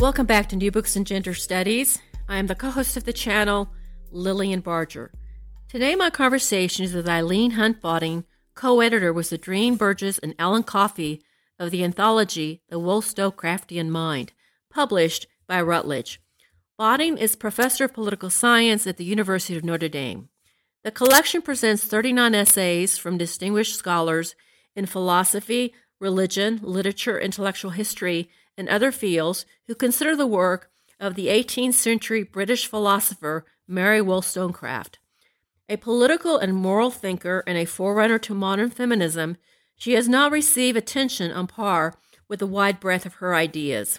Welcome back to New Books and Gender Studies. I am the co-host of the channel, Lillian Barger. Today my conversation is with Eileen Hunt Botting, co-editor with Sandrine Berges and Alan Coffee of the anthology The Wollstonecraftian Mind, published by Routledge. Botting is professor of political science at the University of Notre Dame. The collection presents 39 essays from distinguished scholars in philosophy, religion, literature, intellectual history, and other fields who consider the work of the 18th century British philosopher Mary Wollstonecraft. A political and moral thinker and a forerunner to modern feminism, she has now received attention on par with the wide breadth of her ideas.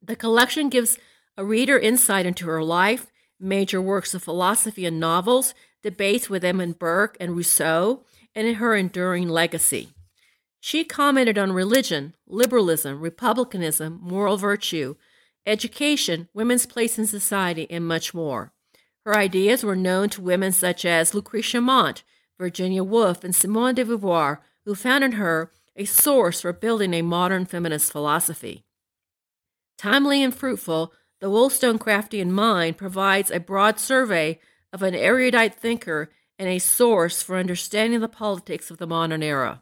The collection gives a reader insight into her life, major works of philosophy and novels, debates with Edmund Burke and Rousseau, and her enduring legacy. She commented on religion, liberalism, republicanism, moral virtue, education, women's place in society, and much more. Her ideas were known to women such as Lucretia Mott, Virginia Woolf, and Simone de Beauvoir, who found in her a source for building a modern feminist philosophy. Timely and fruitful, The Wollstonecraftian Mind provides a broad survey of an erudite thinker and a source for understanding the politics of the modern era.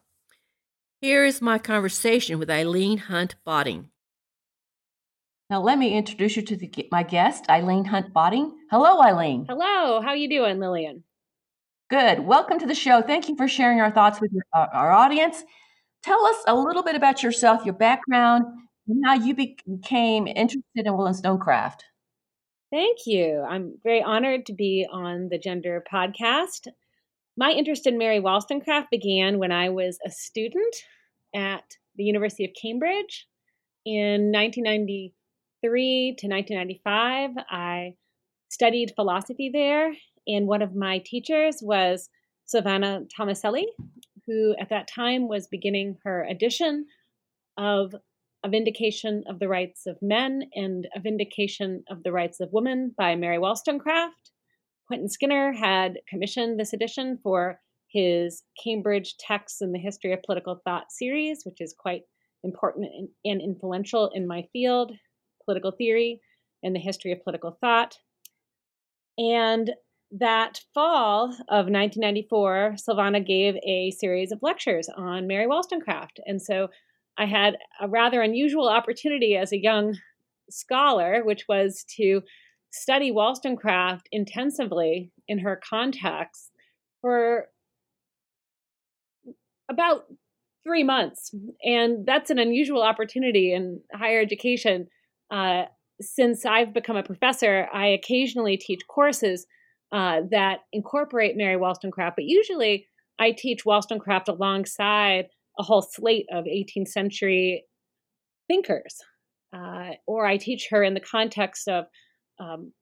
Here is my conversation with Eileen Hunt Botting. Now, let me introduce you to my guest, Eileen Hunt Botting. Hello, Eileen. Hello. How are you doing, Lillian? Good. Welcome to the show. Thank you for sharing your thoughts with our audience. Tell us a little bit about yourself, your background, and how you became interested in Wollstonecraft. Thank you. I'm very honored to be on the Gender Podcast. My interest in Mary Wollstonecraft began when I was a student at the University of Cambridge. In 1993 to 1995, I studied philosophy there, and one of my teachers was Silvana Tomaselli, who at that time was beginning her edition of A Vindication of the Rights of Men and A Vindication of the Rights of Woman by Mary Wollstonecraft. Quentin Skinner had commissioned this edition for his Cambridge Texts in the History of Political Thought series, which is quite important and influential in my field, political theory and the history of political thought. And that fall of 1994, Silvana gave a series of lectures on Mary Wollstonecraft. And so I had a rather unusual opportunity as a young scholar, which was to study Wollstonecraft intensively in her context for about 3 months. And that's an unusual opportunity in higher education. Since I've become a professor, I occasionally teach courses that incorporate Mary Wollstonecraft, but usually I teach Wollstonecraft alongside a whole slate of 18th century thinkers, or I teach her in the context of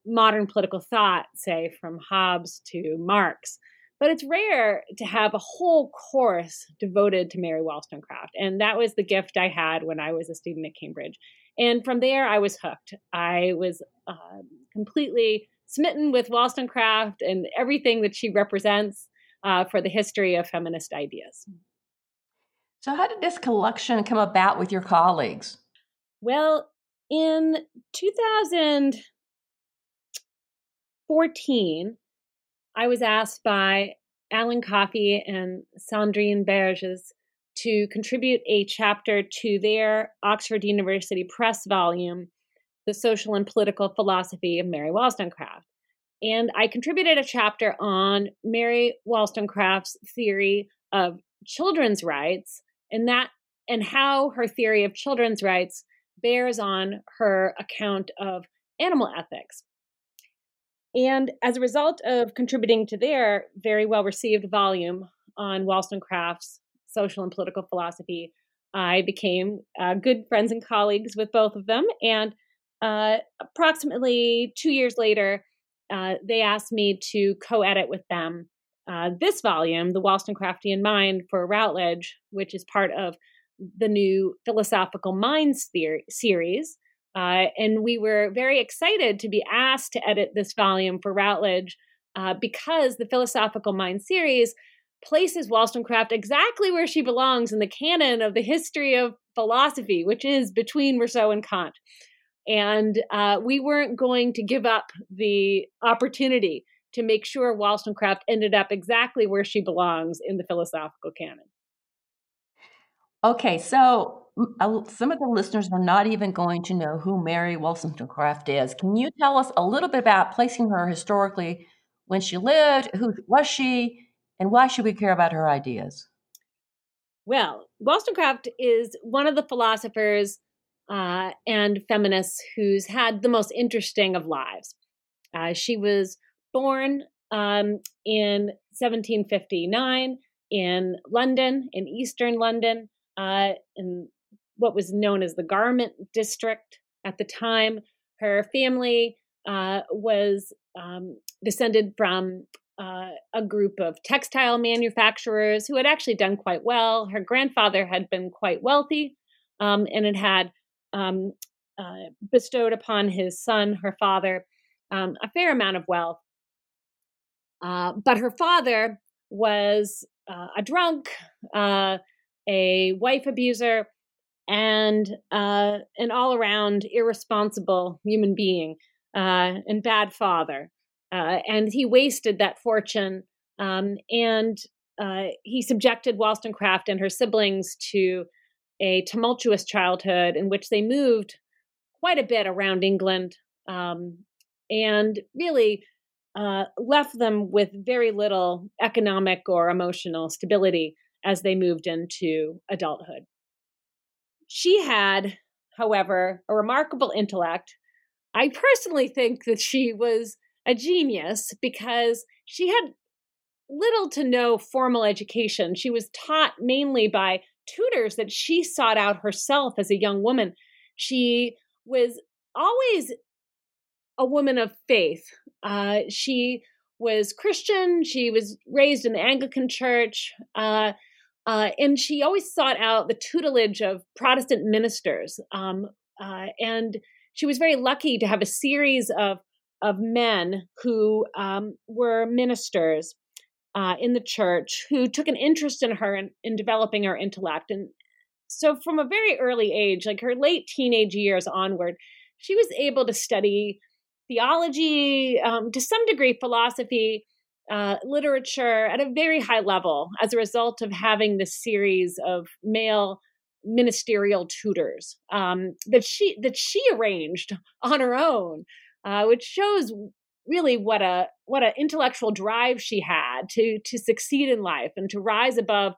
modern political thought, say, from Hobbes to Marx. But it's rare to have a whole course devoted to Mary Wollstonecraft. And that was the gift I had when I was a student at Cambridge. And from there, I was hooked. I was completely smitten with Wollstonecraft and everything that she represents for the history of feminist ideas. So how did this collection come about with your colleagues? Well, in 2014, I was asked by Alan Coffee and Sandrine Berges to contribute a chapter to their Oxford University Press volume, The Social and Political Philosophy of Mary Wollstonecraft. And I contributed a chapter on Mary Wollstonecraft's theory of children's rights and how her theory of children's rights bears on her account of animal ethics. And as a result of contributing to their very well-received volume on Wollstonecraft's social and political philosophy, I became good friends and colleagues with both of them. And approximately 2 years later, they asked me to co-edit with them this volume, The Wollstonecraftian Mind for Routledge, which is part of the new Philosophical Minds theory series. And we were very excited to be asked to edit this volume for Routledge because the Philosophical Minds series places Wollstonecraft exactly where she belongs in the canon of the history of philosophy, which is between Rousseau and Kant. And we weren't going to give up the opportunity to make sure Wollstonecraft ended up exactly where she belongs in the philosophical canon. Okay, so some of the listeners are not even going to know who Mary Wollstonecraft is. Can you tell us a little bit about placing her historically, when she lived, who was she, and why should we care about her ideas? Well, Wollstonecraft is one of the philosophers and feminists who's had the most interesting of lives. She was born in 1759 in London, in Eastern London, in what was known as the Garment District at the time. Her family was descended from a group of textile manufacturers who had actually done quite well. Her grandfather had been quite wealthy and it had bestowed upon his son, her father, a fair amount of wealth. But her father was a drunk, a wife abuser, and an all-around irresponsible human being and bad father. And he wasted that fortune, and he subjected Wollstonecraft and her siblings to a tumultuous childhood in which they moved quite a bit around England and really left them with very little economic or emotional stability as they moved into adulthood. She had, however, a remarkable intellect. I personally think that she was a genius because she had little to no formal education. She was taught mainly by tutors that she sought out herself as a young woman. She was always a woman of faith. She was Christian. She was raised in the Anglican Church. And she always sought out the tutelage of Protestant ministers. And she was very lucky to have a series of men who were ministers in the church who took an interest in her and in developing her intellect. And so from a very early age, like her late teenage years onward, she was able to study theology, to some degree philosophy, literature at a very high level as a result of having this series of male ministerial tutors that she arranged on her own, which shows really what an intellectual drive she had to succeed in life and to rise above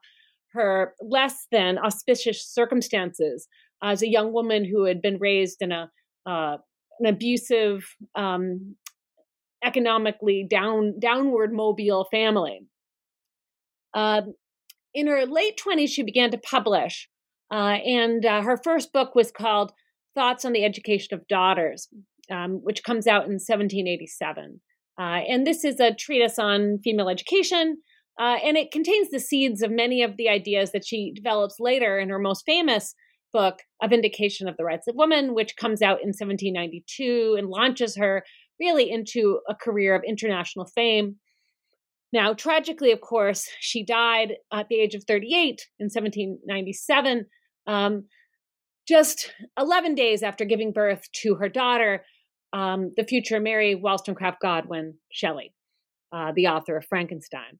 her less than auspicious circumstances as a young woman who had been raised in an abusive, economically downward mobile family. In her late 20s, she began to publish, and her first book was called Thoughts on the Education of Daughters, which comes out in 1787. And this is a treatise on female education, And it contains the seeds of many of the ideas that she develops later in her most famous book, A Vindication of the Rights of Woman, which comes out in 1792 and launches her really into a career of international fame. Now, tragically, of course, she died at the age of 38 in 1797, just 11 days after giving birth to her daughter, the future Mary Wollstonecraft Godwin Shelley, the author of Frankenstein.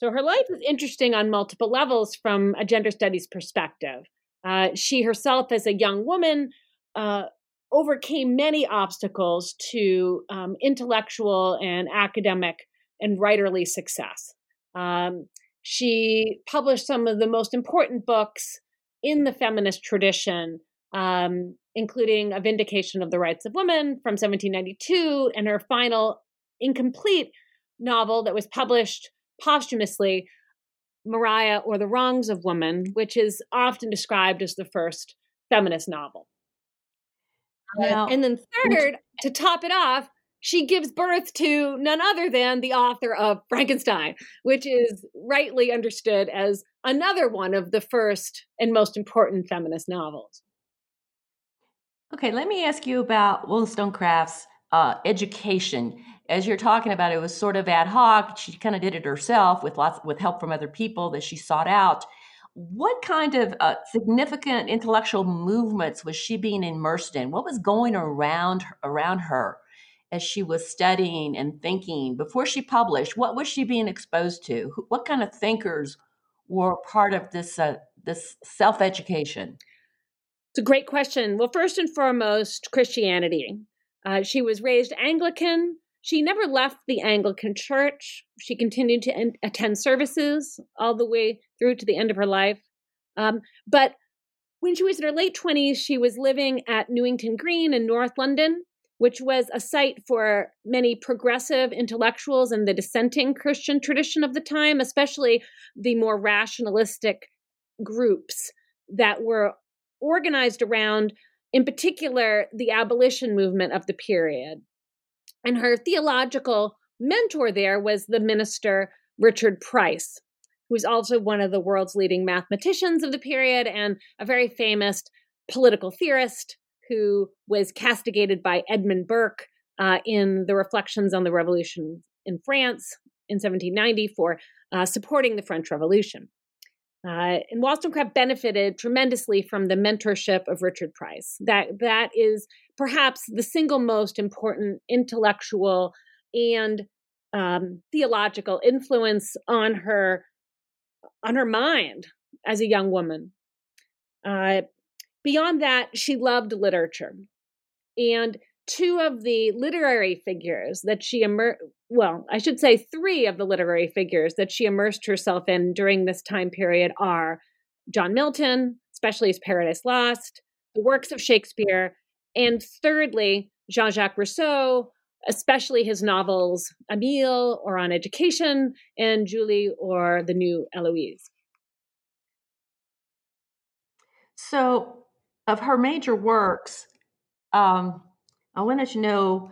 So her life is interesting on multiple levels from a gender studies perspective. She herself, as a young woman, overcame many obstacles to intellectual and academic and writerly success. She published some of the most important books in the feminist tradition, including A Vindication of the Rights of Woman from 1792, and her final incomplete novel that was published posthumously, Mariah or the Wrongs of Woman, which is often described as the first feminist novel. Now, and then third, to top it off, she gives birth to none other than the author of Frankenstein, which is rightly understood as another one of the first and most important feminist novels. Okay, let me ask you about Wollstonecraft's education. As you're talking about, it was sort of ad hoc. She kind of did it herself with help from other people that she sought out. What kind of significant intellectual movements was she being immersed in? What was going around her as she was studying and thinking before she published? What was she being exposed to? What kind of thinkers were part of this this self-education? It's a great question. Well, first and foremost, Christianity. She was raised Anglican. She never left the Anglican Church. She continued to attend services all the way through to the end of her life. But when she was in her late 20s, she was living at Newington Green in North London, which was a site for many progressive intellectuals in the dissenting Christian tradition of the time, especially the more rationalistic groups that were organized around, in particular, the abolition movement of the period. And her theological mentor there was the minister Richard Price, who's also one of the world's leading mathematicians of the period and a very famous political theorist who was castigated by Edmund Burke in the Reflections on the Revolution in France in 1790 for supporting the French Revolution. And Wollstonecraft benefited tremendously from the mentorship of Richard Price. That is perhaps the single most important intellectual and theological influence on her mind as a young woman. Beyond that, she loved literature. And two of the literary figures that she three of the literary figures that she immersed herself in during this time period are John Milton, especially his Paradise Lost, the works of Shakespeare, and thirdly, Jean-Jacques Rousseau, especially his novels Emile or On Education and Julie or The New Eloise. So of her major works, I wanted to know,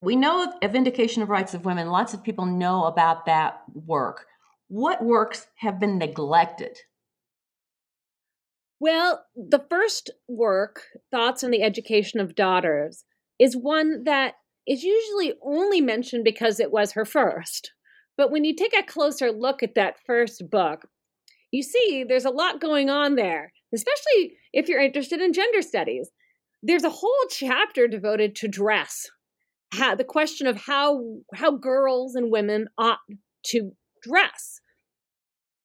we know A Vindication of Rights of Women. Lots of people know about that work. What works have been neglected? Well, the first work, Thoughts on the Education of Daughters, is one that is usually only mentioned because it was her first. But when you take a closer look at that first book, you see there's a lot going on there, especially if you're interested in gender studies. There's a whole chapter devoted to dress, the question of how girls and women ought to dress.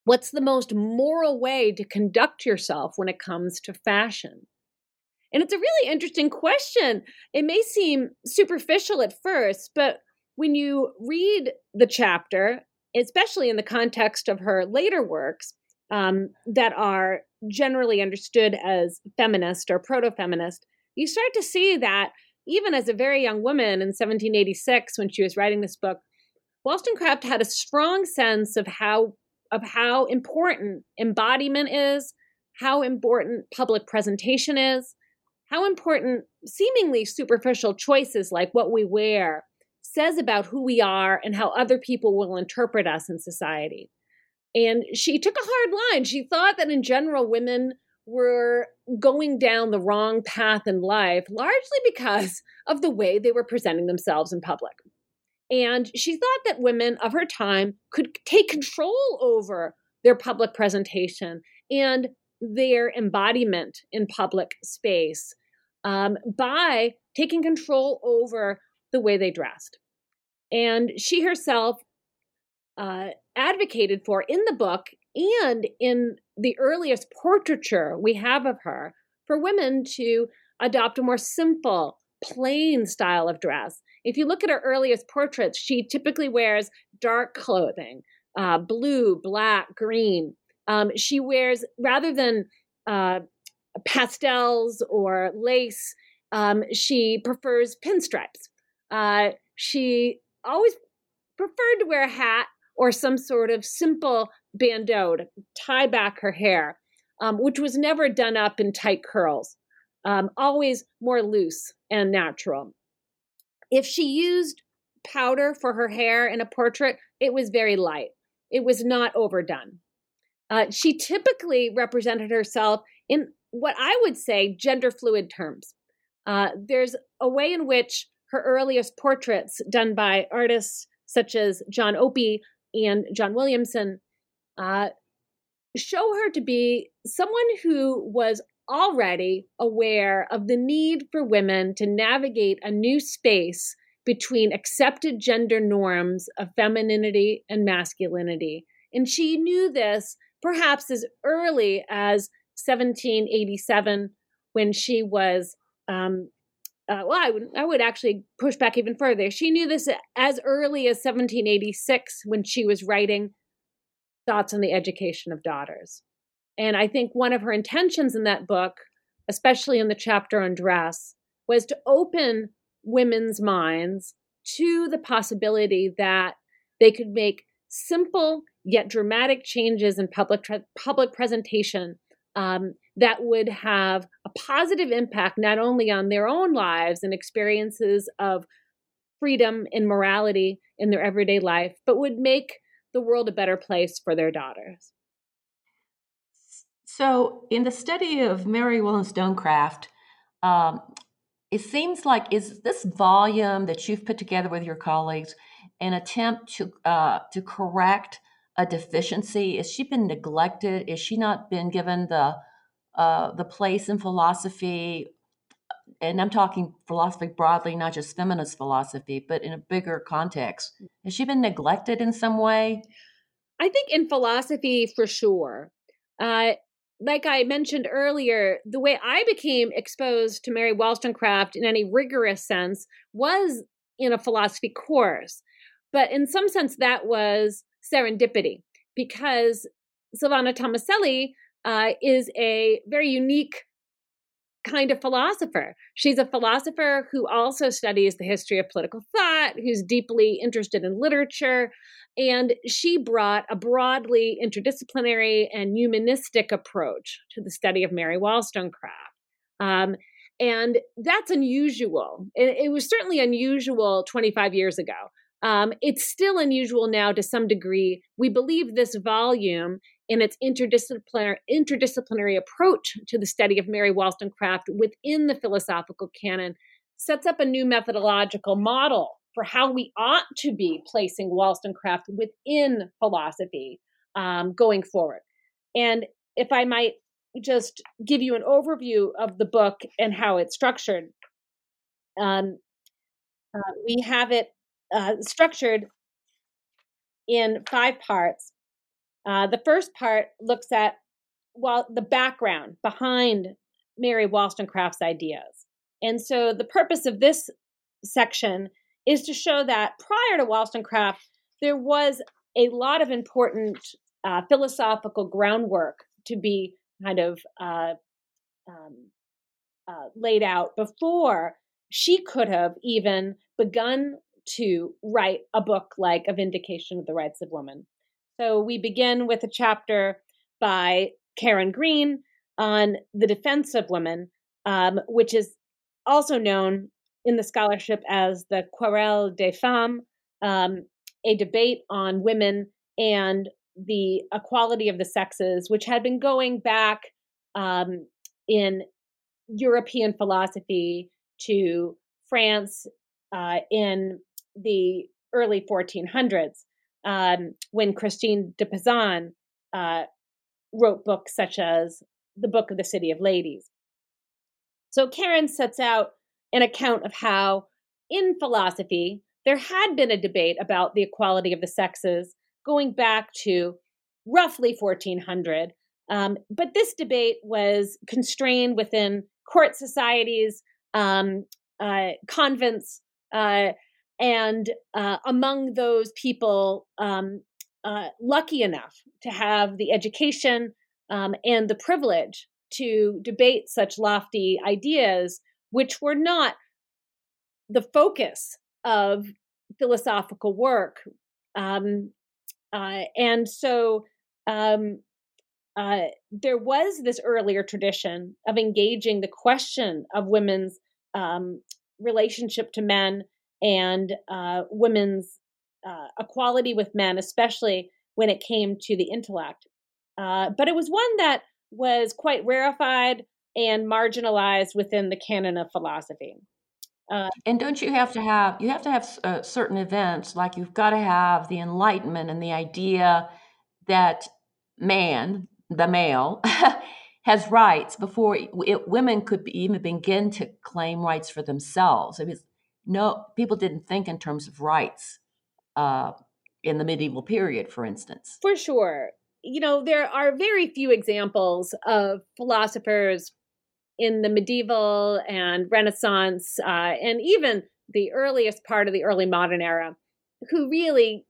What's the most moral way to conduct yourself when it comes to fashion? And it's a really interesting question. It may seem superficial at first, but when you read the chapter, especially in the context of her later works that are generally understood as feminist or proto-feminist, you start to see that even as a very young woman in 1786, when she was writing this book, Wollstonecraft had a strong sense of how important embodiment is, how important public presentation is, how important seemingly superficial choices like what we wear says about who we are and how other people will interpret us in society. And she took a hard line. She thought that in general, women were going down the wrong path in life, largely because of the way they were presenting themselves in public. And she thought that women of her time could take control over their public presentation and their embodiment in public space by taking control over the way they dressed. And she herself advocated for, in the book and in the earliest portraiture we have of her, for women to adopt a more simple, plain style of dress. If you look at her earliest portraits, she typically wears dark clothing, blue, black, green. She wears, rather than pastels or lace, she prefers pinstripes. She always preferred to wear a hat or some sort of simple bandeau to tie back her hair, which was never done up in tight curls, always more loose and natural. If she used powder for her hair in a portrait, it was very light. It was not overdone. She typically represented herself in what I would say gender fluid terms. There's a way in which her earliest portraits done by artists such as John Opie and John Williamson show her to be someone who was already aware of the need for women to navigate a new space between accepted gender norms of femininity and masculinity. And she knew this perhaps as early as 1787 when she was I would actually push back even further. She knew this as early as 1786 when she was writing Thoughts on the Education of Daughters. And I think one of her intentions in that book, especially in the chapter on dress, was to open women's minds to the possibility that they could make simple yet dramatic changes in public presentation that would have a positive impact not only on their own lives and experiences of freedom and morality in their everyday life, but would make the world a better place for their daughters. So in the study of Mary Wollstonecraft, it seems like, is this volume that you've put together with your colleagues an attempt to correct a deficiency? Has she been neglected? Is she not been given the place in philosophy? And I'm talking philosophy broadly, not just feminist philosophy, but in a bigger context. Has she been neglected in some way? I think in philosophy, for sure. Like I mentioned earlier, the way I became exposed to Mary Wollstonecraft in any rigorous sense was in a philosophy course. But in some sense, that was serendipity, because Silvana Tomaselli is a very unique kind of philosopher. She's a philosopher who also studies the history of political thought, who's deeply interested in literature, and she brought a broadly interdisciplinary and humanistic approach to the study of Mary Wollstonecraft. And that's unusual. It was certainly unusual 25 years ago. It's still unusual now to some degree. We believe this volume in its interdisciplinary approach to the study of Mary Wollstonecraft within the philosophical canon sets up a new methodological model for how we ought to be placing Wollstonecraft within philosophy going forward. And if I might just give you an overview of the book and how it's structured, we have it structured in 5 parts. The first part looks at the background behind Mary Wollstonecraft's ideas. And so the purpose of this section is to show that prior to Wollstonecraft, there was a lot of important philosophical groundwork to be kind of laid out before she could have even begun to write a book like A Vindication of the Rights of Woman. So we begin with a chapter by Karen Green on the defense of women, which is also known in the scholarship as the Querelle des Femmes, a debate on women and the equality of the sexes, which had been going back in European philosophy to France in the early 1400s, when Christine de Pizan wrote books such as The Book of the City of Ladies. So Karen sets out an account of how, in philosophy, there had been a debate about the equality of the sexes going back to roughly 1400. But this debate was constrained within court societies, convents, and among those people lucky enough to have the education and the privilege to debate such lofty ideas, which were not the focus of philosophical work. And so there was this earlier tradition of engaging the question of women's relationship to men and women's equality with men, especially when it came to the intellect. But it was one that was quite rarefied and marginalized within the canon of philosophy. And don't you have to have, you have to have certain events, like you've got to have the Enlightenment and the idea that man, the male, has rights before women could even begin to claim rights for themselves. It was, no, people didn't think in terms of rights in the medieval period, for instance. For sure. You know, there are very few examples of philosophers in the medieval and Renaissance, and even the earliest part of the early modern era, who really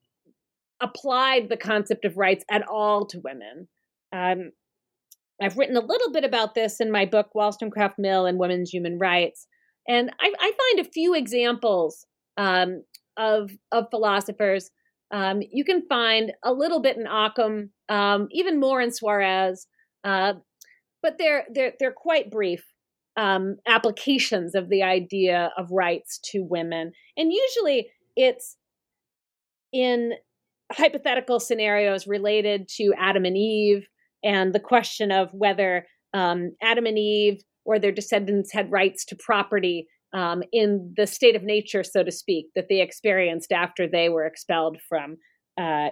applied the concept of rights at all to women. I've written a little bit about this in my book, Wollstonecraft Mill and Women's Human Rights. And I find a few examples of philosophers. You can find a little bit in Ockham, even more in Suarez, but they're quite brief applications of the idea of rights to women, and usually it's in hypothetical scenarios related to Adam and Eve and the question of whether Adam and Eve or their descendants had rights to property in the state of nature, so to speak, that they experienced after they were expelled from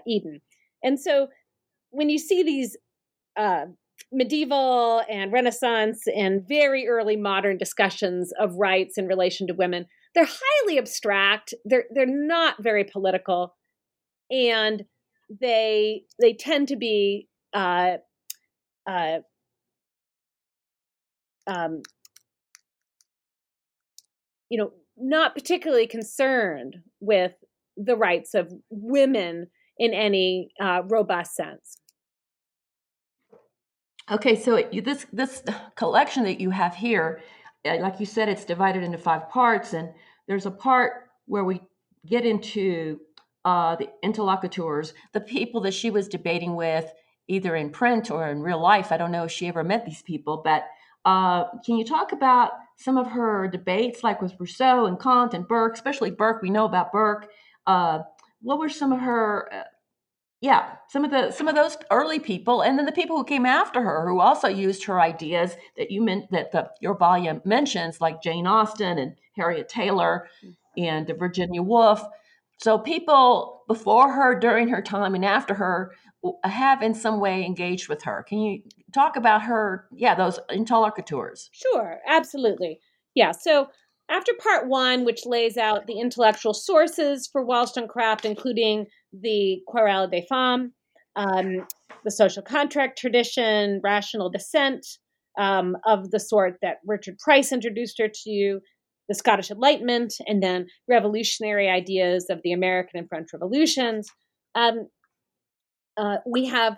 Eden. And so when you see these medieval and Renaissance and very early modern discussions of rights in relation to women, they're highly abstract. They're not very political, and they tend to be not particularly concerned with the rights of women in any robust sense. Okay, so this collection that you have here, like you said, it's divided into 5 parts, and there's a part where we get into the interlocutors, the people that she was debating with, either in print or in real life. I don't know if she ever met these people, but can you talk about some of her debates, like with Rousseau and Kant and Burke, especially Burke? We know about Burke. What were some of her... some of those early people, and then the people who came after her, who also used her ideas that you meant, that your volume mentions, like Jane Austen and Harriet Taylor and Virginia Woolf. So people before her, during her time, and after her have in some way engaged with her. Can you talk about her? Yeah, those interlocutors. Sure, absolutely. Yeah. So after part 1, which lays out the intellectual sources for Wollstonecraft, including the Querelle des Femmes, the social contract tradition, rational dissent of the sort that Richard Price introduced her to, the Scottish Enlightenment, and then revolutionary ideas of the American and French revolutions. We have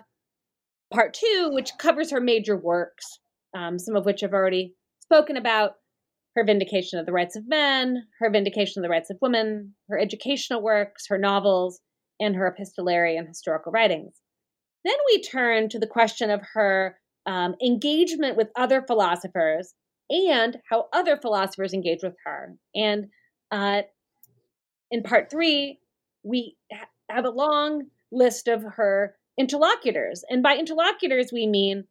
part 2, which covers her major works, some of which I've already spoken about: her Vindication of the Rights of Men, her Vindication of the Rights of Women, her educational works, her novels, and her epistolary and historical writings. Then we turn to the question of her engagement with other philosophers and how other philosophers engage with her. And in part three, we have a long list of her interlocutors. And by interlocutors, we mean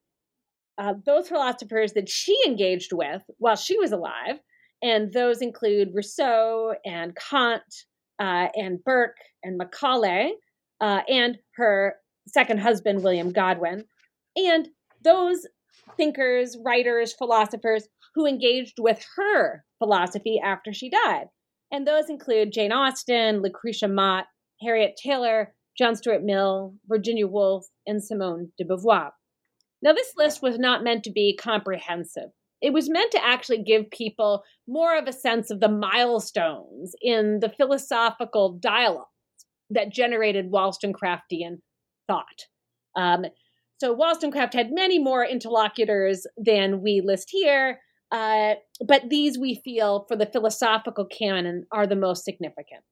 those philosophers that she engaged with while she was alive. And those include Rousseau and Kant and Burke and Macaulay and her second husband, William Godwin. And those thinkers, writers, philosophers who engaged with her philosophy after she died. And those include Jane Austen, Lucretia Mott, Harriet Taylor, John Stuart Mill, Virginia Woolf, and Simone de Beauvoir. Now, this list was not meant to be comprehensive. It was meant to actually give people more of a sense of the milestones in the philosophical dialogues that generated Wollstonecraftian thought. So Wollstonecraft had many more interlocutors than we list here, but these we feel for the philosophical canon are the most significant.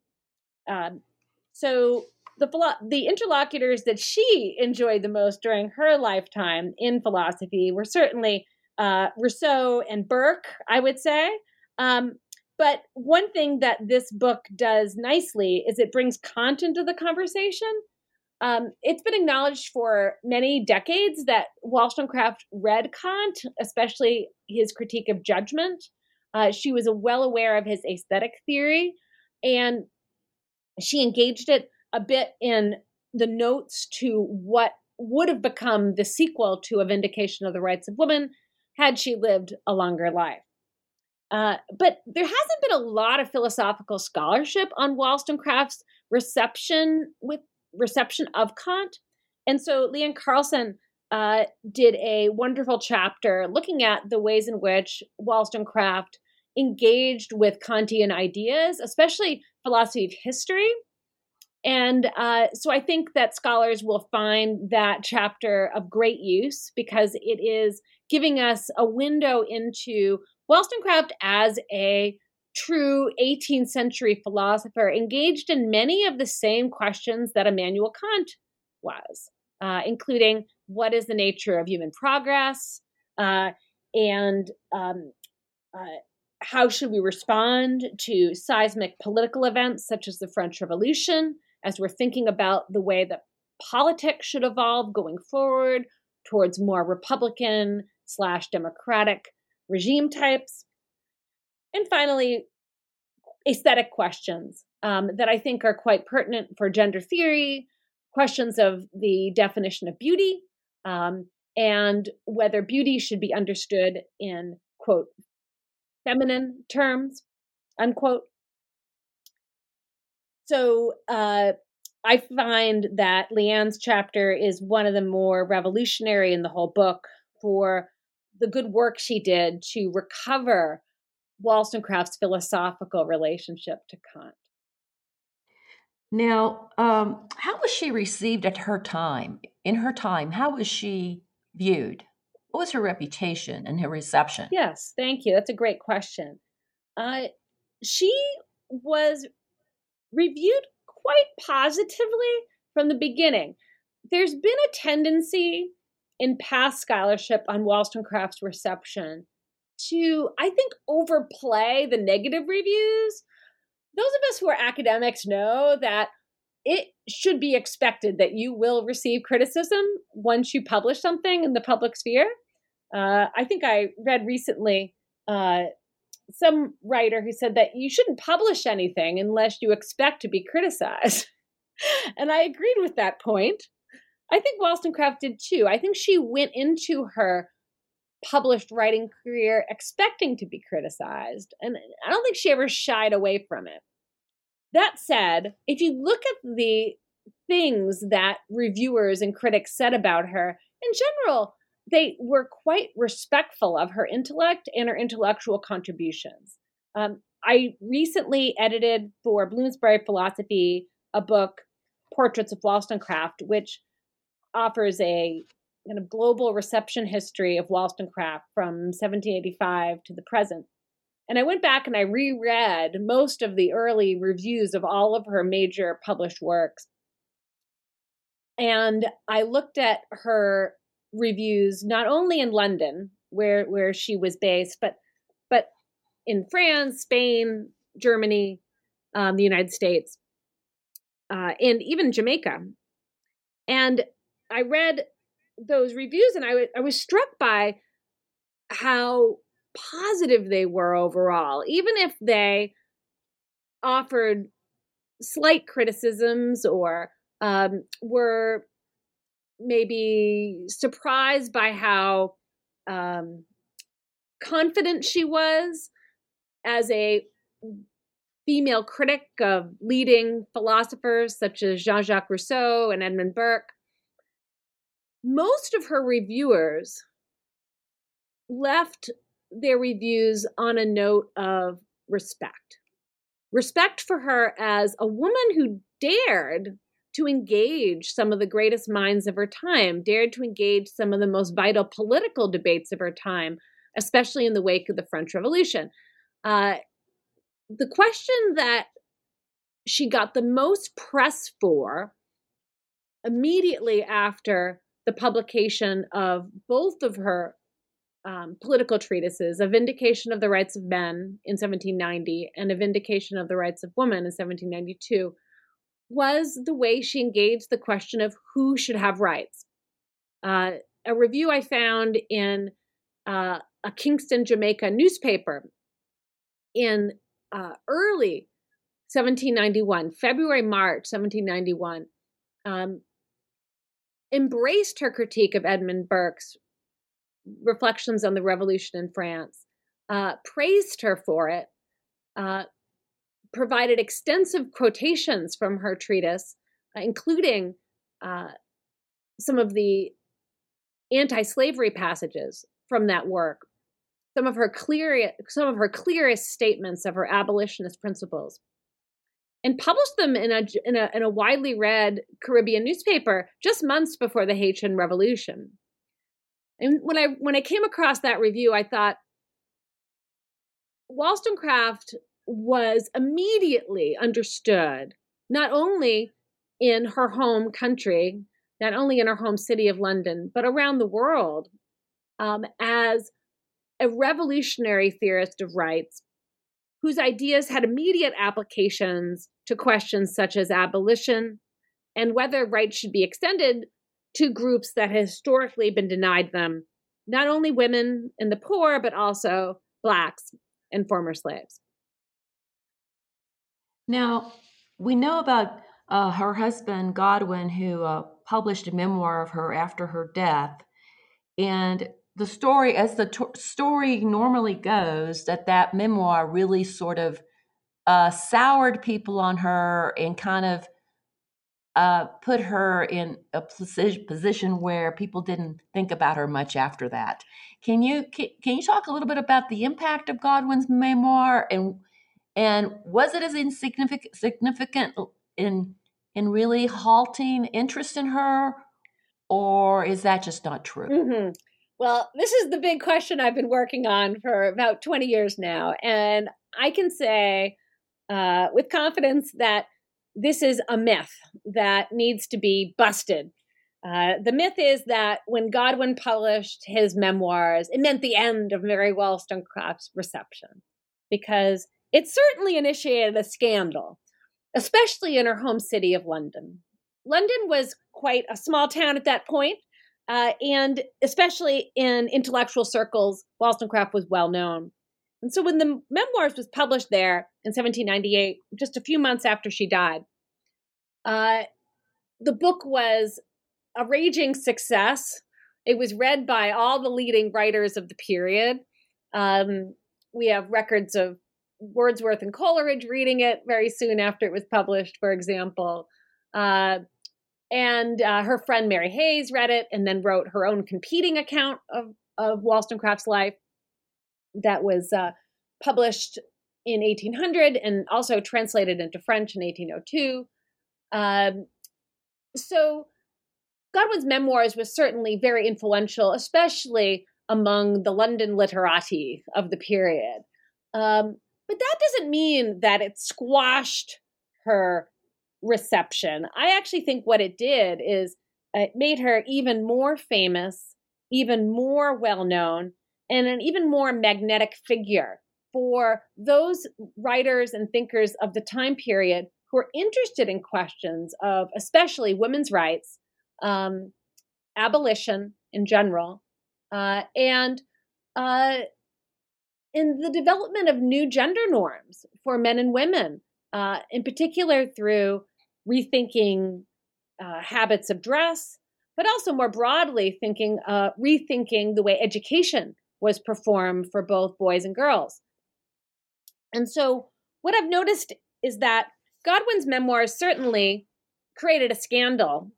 So the interlocutors that she enjoyed the most during her lifetime in philosophy were certainly Rousseau and Burke, I would say. But one thing that this book does nicely is it brings Kant into the conversation. It's been acknowledged for many decades that Wollstonecraft read Kant, especially his critique of judgment. She was well aware of his aesthetic theory, and she engaged it a bit in the notes to what would have become the sequel to A Vindication of the Rights of Woman had she lived a longer life. But there hasn't been a lot of philosophical scholarship on Wollstonecraft's reception of Kant. And so Leon Carlson did a wonderful chapter looking at the ways in which Wollstonecraft engaged with Kantian ideas, especially philosophy of history. And so I think that scholars will find that chapter of great use because it is giving us a window into Wollstonecraft as a true 18th century philosopher engaged in many of the same questions that Immanuel Kant was, including what is the nature of human progress and how should we respond to seismic political events such as the French Revolution as we're thinking about the way that politics should evolve going forward towards more Republican/democratic regime types. And finally, aesthetic questions that I think are quite pertinent for gender theory, questions of the definition of beauty, and whether beauty should be understood in, quote, feminine terms, unquote. So I find that Leanne's chapter is one of the more revolutionary in the whole book for the good work she did to recover Wollstonecraft's philosophical relationship to Kant. Now, how was she received at her time? In her time, how was she viewed? What was her reputation and her reception? Yes, thank you. That's a great question. She was reviewed quite positively from the beginning. There's been a tendency in past scholarship on Wollstonecraft's reception to, I think, overplay the negative reviews. Those of us who are academics know that it should be expected that you will receive criticism once you publish something in the public sphere. I think I read recently some writer who said that you shouldn't publish anything unless you expect to be criticized. And I agreed with that point. I think Wollstonecraft did too. I think she went into her published writing career expecting to be criticized. And I don't think she ever shied away from it. That said, if you look at the things that reviewers and critics said about her, in general, they were quite respectful of her intellect and her intellectual contributions. I recently edited for Bloomsbury Philosophy a book, Portraits of Wollstonecraft, which offers a kind of global reception history of Wollstonecraft from 1785 to the present. And I went back and I reread most of the early reviews of all of her major published works. And I looked at her reviews not only in London, where she was based, but in France, Spain, Germany, the United States, and even Jamaica. And I read those reviews, and I was struck by how positive they were overall, even if they offered slight criticisms or were maybe surprised by how confident she was as a female critic of leading philosophers such as Jean-Jacques Rousseau and Edmund Burke. Most of her reviewers left their reviews on a note of respect. Respect for her as a woman who dared to engage some of the greatest minds of her time, dared to engage some of the most vital political debates of her time, especially in the wake of the French Revolution. The question that she got the most press for immediately after the publication of both of her political treatises, A Vindication of the Rights of Men in 1790 and A Vindication of the Rights of Woman in 1792, was the way she engaged the question of who should have rights. A review I found in a Kingston, Jamaica newspaper in early 1791, February, March 1791, embraced her critique of Edmund Burke's Reflections on the Revolution in France, praised her for it, provided extensive quotations from her treatise, including some of the anti-slavery passages from that work, some of her clearest statements of her abolitionist principles, and published them in a widely read Caribbean newspaper just months before the Haitian Revolution. And when I came across that review, I thought Wollstonecraft was immediately understood, not only in her home country, not only in her home city of London, but around the world, as a revolutionary theorist of rights whose ideas had immediate applications to questions such as abolition and whether rights should be extended to groups that had historically been denied them, not only women and the poor, but also Blacks and former slaves. Now, we know about her husband, Godwin, who published a memoir of her after her death. And the story, as the story normally goes, that memoir really sort of soured people on her and kind of put her in a position where people didn't think about her much after that. Can you talk a little bit about the impact of Godwin's memoir and was it as significant in really halting interest in her, or is that just not true? Mm-hmm. Well, this is the big question I've been working on for about 20 years now. And I can say with confidence that this is a myth that needs to be busted. The myth is that when Godwin published his memoirs, it meant the end of Mary Wollstonecraft's reception, because it certainly initiated a scandal, especially in her home city of London. London was quite a small town at that point, and especially in intellectual circles, Wollstonecraft was well known. And so when the memoirs was published there in 1798, just a few months after she died, the book was a raging success. It was read by all the leading writers of the period. We have records of Wordsworth and Coleridge reading it very soon after it was published, for example. And her friend Mary Hayes read it and then wrote her own competing account of Wollstonecraft's life that was published in 1800 and also translated into French in 1802. So Godwin's memoirs was certainly very influential, especially among the London literati of the period. But that doesn't mean that it squashed her reception. I actually think what it did is it made her even more famous, even more well-known, and an even more magnetic figure for those writers and thinkers of the time period who are interested in questions of especially women's rights, abolition in general, and in the development of new gender norms for men and women, in particular through rethinking habits of dress, but also more broadly rethinking the way education was performed for both boys and girls. And so what I've noticed is that Godwin's memoirs certainly created a scandal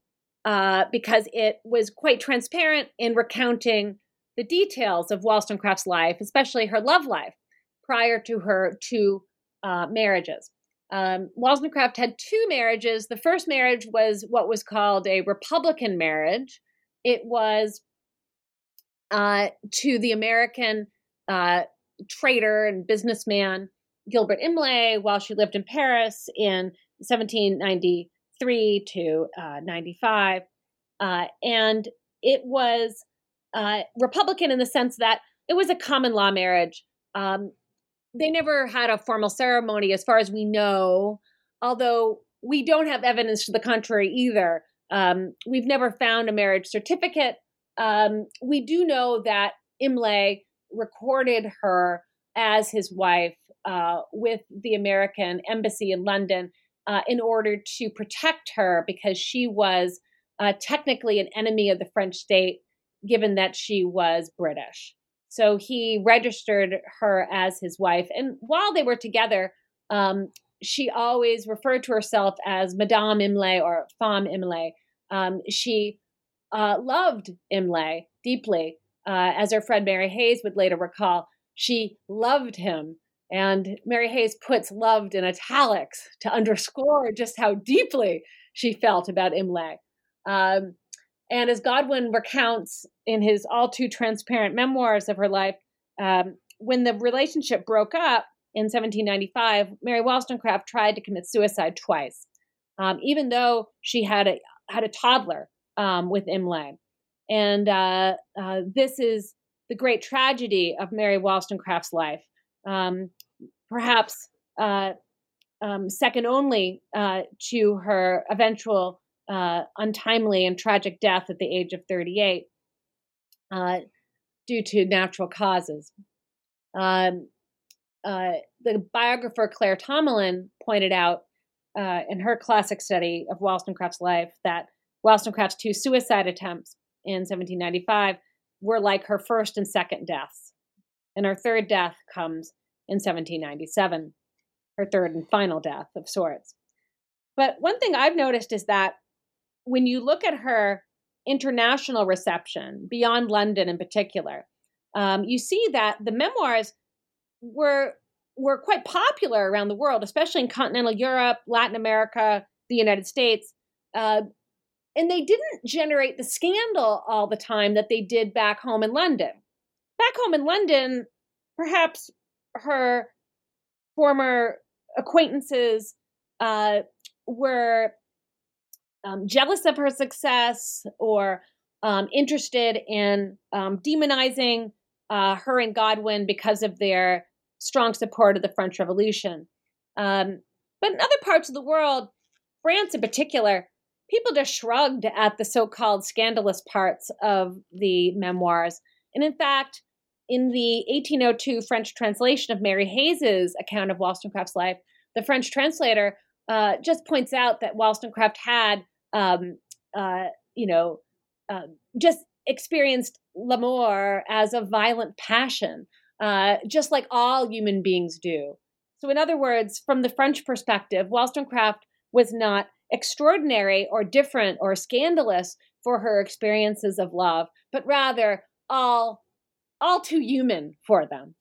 because it was quite transparent in recounting the details of Wollstonecraft's life, especially her love life, prior to her two marriages. Wollstonecraft had two marriages. The first marriage was what was called a Republican marriage. It was to the American trader and businessman Gilbert Imlay while she lived in Paris in 1793 to 95. And it was Republican in the sense that it was a common law marriage. They never had a formal ceremony as far as we know, although we don't have evidence to the contrary either. We've never found a marriage certificate. We do know that Imlay recorded her as his wife with the American embassy in London in order to protect her because she was technically an enemy of the French state, given that she was British. So he registered her as his wife. And while they were together, she always referred to herself as Madame Imlay or Femme Imlay. She loved Imlay deeply. As her friend Mary Hayes would later recall, she loved him. And Mary Hayes puts loved in italics to underscore just how deeply she felt about Imlay. And as Godwin recounts in his all too transparent memoirs of her life, when the relationship broke up in 1795, Mary Wollstonecraft tried to commit suicide twice, even though she had a toddler with Imlay. And this is the great tragedy of Mary Wollstonecraft's life, perhaps second only to her eventual untimely and tragic death at the age of 38 due to natural causes. The biographer Claire Tomalin pointed out in her classic study of Wollstonecraft's life that Wollstonecraft's two suicide attempts in 1795 were like her first and second deaths, and her third death comes in 1797, her third and final death of sorts. But one thing I've noticed is that when you look at her international reception, beyond London in particular, you see that the memoirs were quite popular around the world, especially in continental Europe, Latin America, the United States. And they didn't generate the scandal all the time that they did back home in London. Back home in London, perhaps her former acquaintances were jealous of her success or interested in demonizing her and Godwin because of their strong support of the French Revolution. But in other parts of the world, France in particular, people just shrugged at the so-called scandalous parts of the memoirs. And in fact, in the 1802 French translation of Mary Hayes's account of Wollstonecraft's life, the French translator just points out that Wollstonecraft had, just experienced l'amour as a violent passion, just like all human beings do. So in other words, from the French perspective, Wollstonecraft was not extraordinary or different or scandalous for her experiences of love, but rather all too human for them.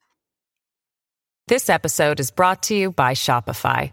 This episode is brought to you by Shopify.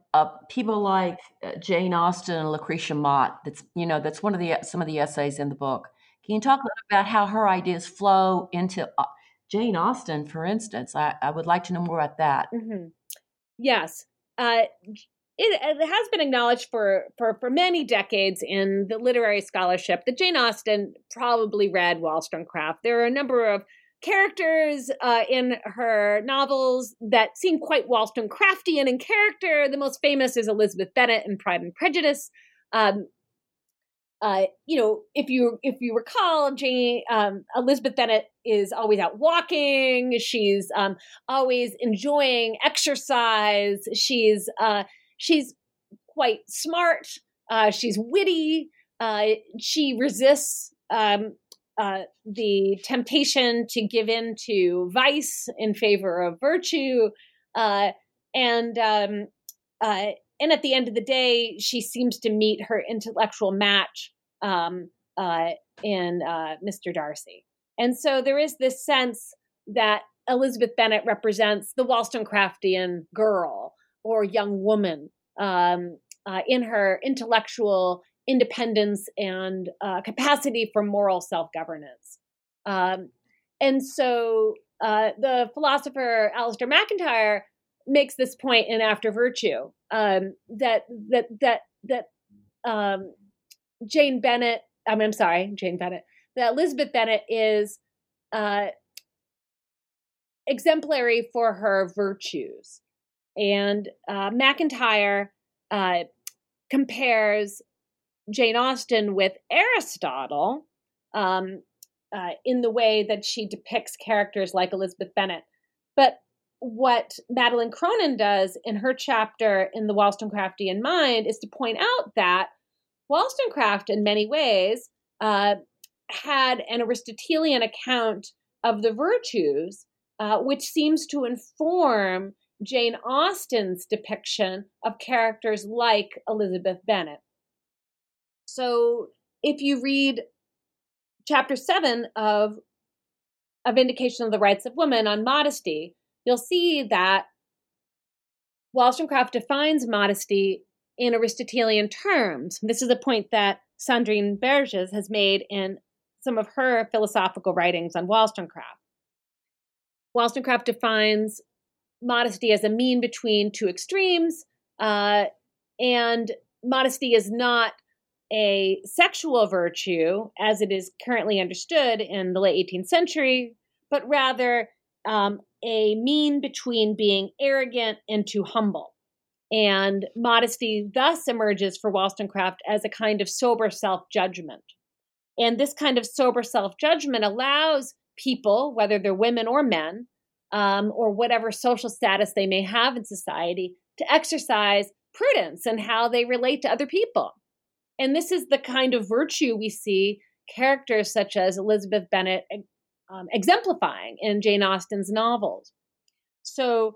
people like Jane Austen and Lucretia Mott? That's one of the some of the essays in the book. Can you talk a little about how her ideas flow into Jane Austen, for instance? I would like to know more about that. Mm-hmm. Yes, it has been acknowledged for many decades in the literary scholarship that Jane Austen probably read Wollstonecraft. There are a number of characters in her novels that seem quite Wollstonecraftian in character. The most famous is Elizabeth Bennet in Pride and Prejudice. If you recall, Jane Elizabeth Bennet is always out walking. She's always enjoying exercise. She's quite smart. She's witty. She resists the temptation to give in to vice in favor of virtue. And at the end of the day, she seems to meet her intellectual match in Mr. Darcy. And so there is this sense that Elizabeth Bennet represents the Wollstonecraftian girl or young woman in her intellectual independence and capacity for moral self-governance. And so the philosopher Alistair MacIntyre makes this point in After Virtue that that Elizabeth Bennet is exemplary for her virtues. And MacIntyre compares Jane Austen with Aristotle in the way that she depicts characters like Elizabeth Bennet. But what Madeline Cronin does in her chapter in The Wollstonecraftian Mind is to point out that Wollstonecraft, in many ways, had an Aristotelian account of the virtues, which seems to inform Jane Austen's depiction of characters like Elizabeth Bennet. So if you read chapter 7 of A Vindication of the Rights of Woman on modesty, you'll see that Wollstonecraft defines modesty in Aristotelian terms. This is a point that Sandrine Berges has made in some of her philosophical writings on Wollstonecraft. Wollstonecraft defines modesty as a mean between two extremes, and modesty is not a sexual virtue as it is currently understood in the late 18th century, but rather a mean between being arrogant and too humble. And modesty thus emerges for Wollstonecraft as a kind of sober self-judgment. And this kind of sober self-judgment allows people, whether they're women or men, or whatever social status they may have in society, to exercise prudence in how they relate to other people. And this is the kind of virtue we see characters such as Elizabeth Bennet exemplifying in Jane Austen's novels. So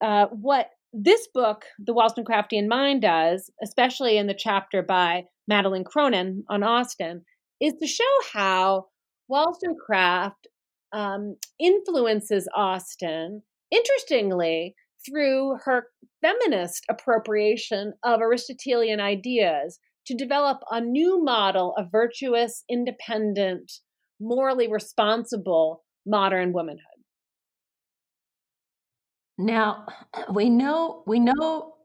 what this book, The Wollstonecraftian Mind, does, especially in the chapter by Madeline Cronin on Austen, is to show how Wollstonecraft influences Austen, interestingly, through her feminist appropriation of Aristotelian ideas to develop a new model of virtuous, independent, morally responsible modern womanhood. Now, we know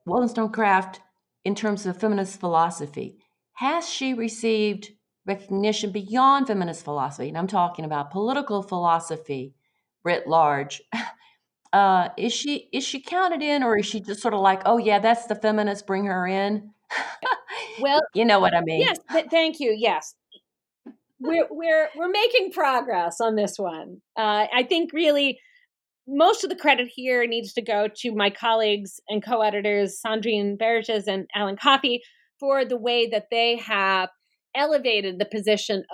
Wollstonecraft in terms of feminist philosophy. Has she received recognition beyond feminist philosophy? And I'm talking about political philosophy writ large. Is she counted in, or is she just sort of like, oh yeah, that's the feminist, bring her in? Well, you know what I mean. Yes, thank you. Yes, we're making progress on this one. I think really most of the credit here needs to go to my colleagues and co-editors Sandrine Berges and Alan Coffee for the way that they have elevated the position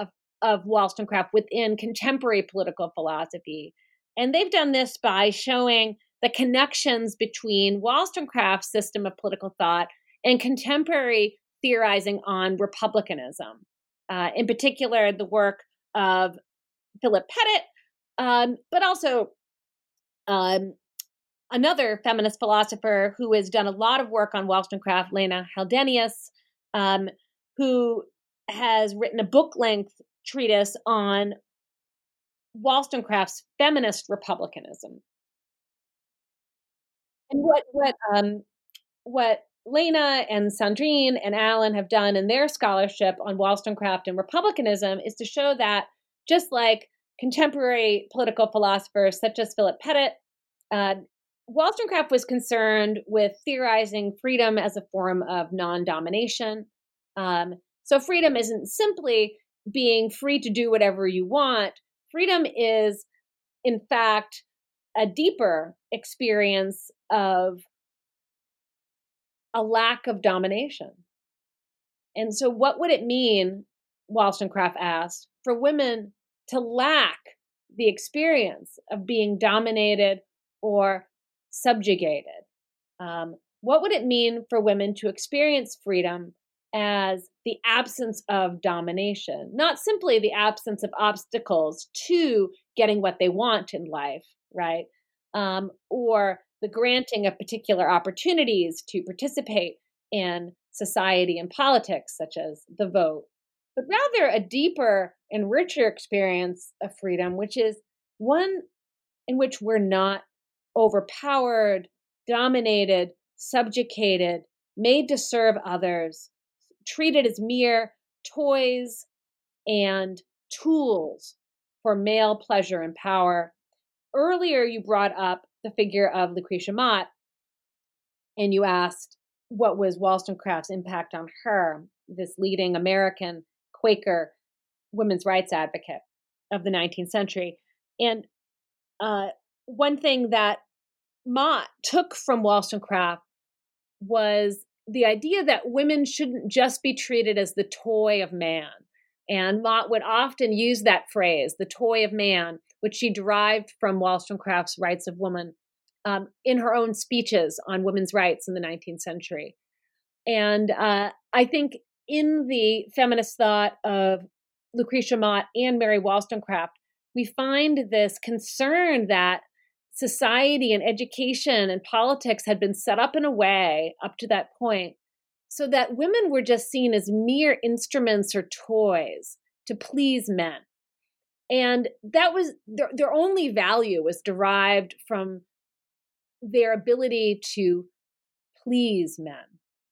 of Wollstonecraft within contemporary political philosophy. And they've done this by showing the connections between Wollstonecraft's system of political thought and contemporary theorizing on republicanism. In particular, the work of Philip Pettit, but also another feminist philosopher who has done a lot of work on Wollstonecraft, Lena Haldenius, who has written a book-length treatise on Wollstonecraft's feminist republicanism. And what Lena and Sandrine and Alan have done in their scholarship on Wollstonecraft and republicanism is to show that just like contemporary political philosophers such as Philip Pettit, Wollstonecraft was concerned with theorizing freedom as a form of non-domination. So freedom isn't simply being free to do whatever you want. Freedom is, in fact, a deeper experience of a lack of domination. And so what would it mean, Wollstonecraft asked, for women to lack the experience of being dominated or subjugated? What would it mean for women to experience freedom as the absence of domination, not simply the absence of obstacles to getting what they want in life, right? Or the granting of particular opportunities to participate in society and politics, such as the vote, but rather a deeper and richer experience of freedom, which is one in which we're not overpowered, dominated, subjugated, made to serve others, treated as mere toys and tools for male pleasure and power. Earlier, you brought up the figure of Lucretia Mott, and you asked what was Wollstonecraft's impact on her, this leading American Quaker women's rights advocate of the 19th century. And one thing that Mott took from Wollstonecraft was the idea that women shouldn't just be treated as the toy of man. And Mott would often use that phrase, the toy of man, which she derived from Wollstonecraft's Rights of Woman in her own speeches on women's rights in the 19th century. And I think in the feminist thought of Lucretia Mott and Mary Wollstonecraft, we find this concern that society and education and politics had been set up in a way up to that point so that women were just seen as mere instruments or toys to please men. And that was their only value was derived from their ability to please men.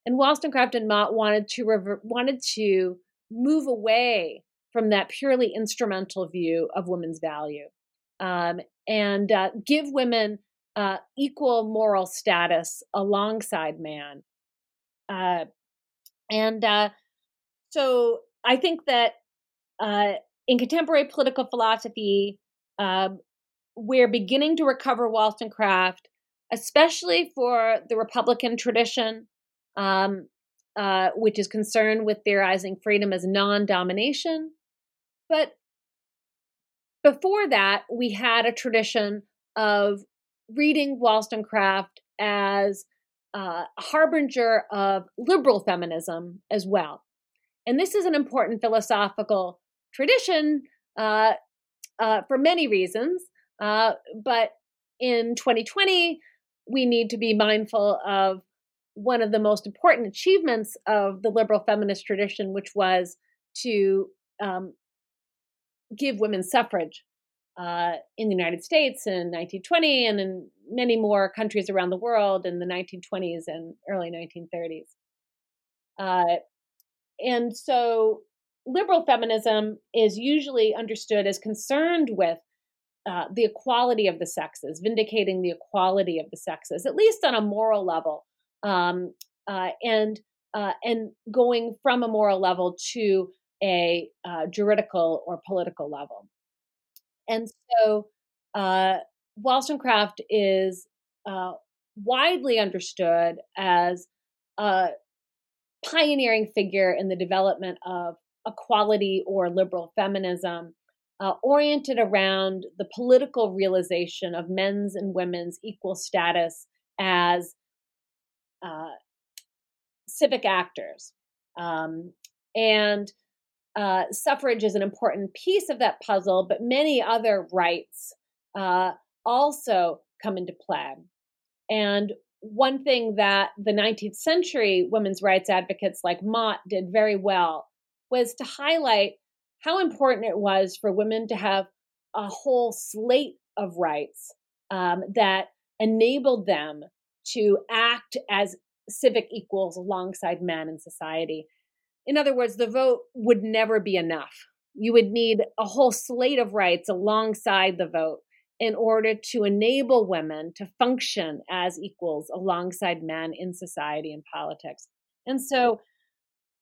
And Wollstonecraft and Mott wanted to move away from that purely instrumental view of women's value and give women equal moral status alongside man. So I think that in contemporary political philosophy, we're beginning to recover Wollstonecraft, especially for the Republican tradition, which is concerned with theorizing freedom as non-domination. But before that, we had a tradition of reading Wollstonecraft as a harbinger of liberal feminism as well. And this is an important philosophical tradition for many reasons. But in 2020, we need to be mindful of one of the most important achievements of the liberal feminist tradition, which was to give women suffrage in the United States in 1920 and in many more countries around the world in the 1920s and early 1930s. And so liberal feminism is usually understood as concerned with the equality of the sexes, vindicating the equality of the sexes, at least on a moral level, and going from a moral level to a juridical or political level. And so Wollstonecraft is widely understood as a pioneering figure in the development of equality or liberal feminism, oriented around the political realization of men's and women's equal status as civic actors. And suffrage is an important piece of that puzzle, but many other rights also come into play. And one thing that the 19th century women's rights advocates like Mott did very well was to highlight how important it was for women to have a whole slate of rights that enabled them to act as civic equals alongside men in society. In other words, the vote would never be enough. You would need a whole slate of rights alongside the vote in order to enable women to function as equals alongside men in society and politics. And so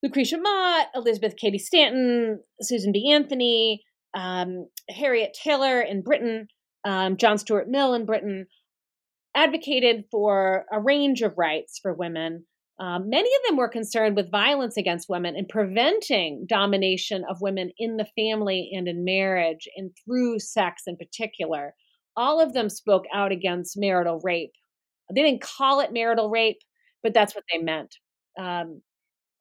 Lucretia Mott, Elizabeth Cady Stanton, Susan B. Anthony, Harriet Taylor in Britain, John Stuart Mill in Britain, advocated for a range of rights for women. Many of them were concerned with violence against women and preventing domination of women in the family and in marriage and through sex in particular. All of them spoke out against marital rape. They didn't call it marital rape, but that's what they meant.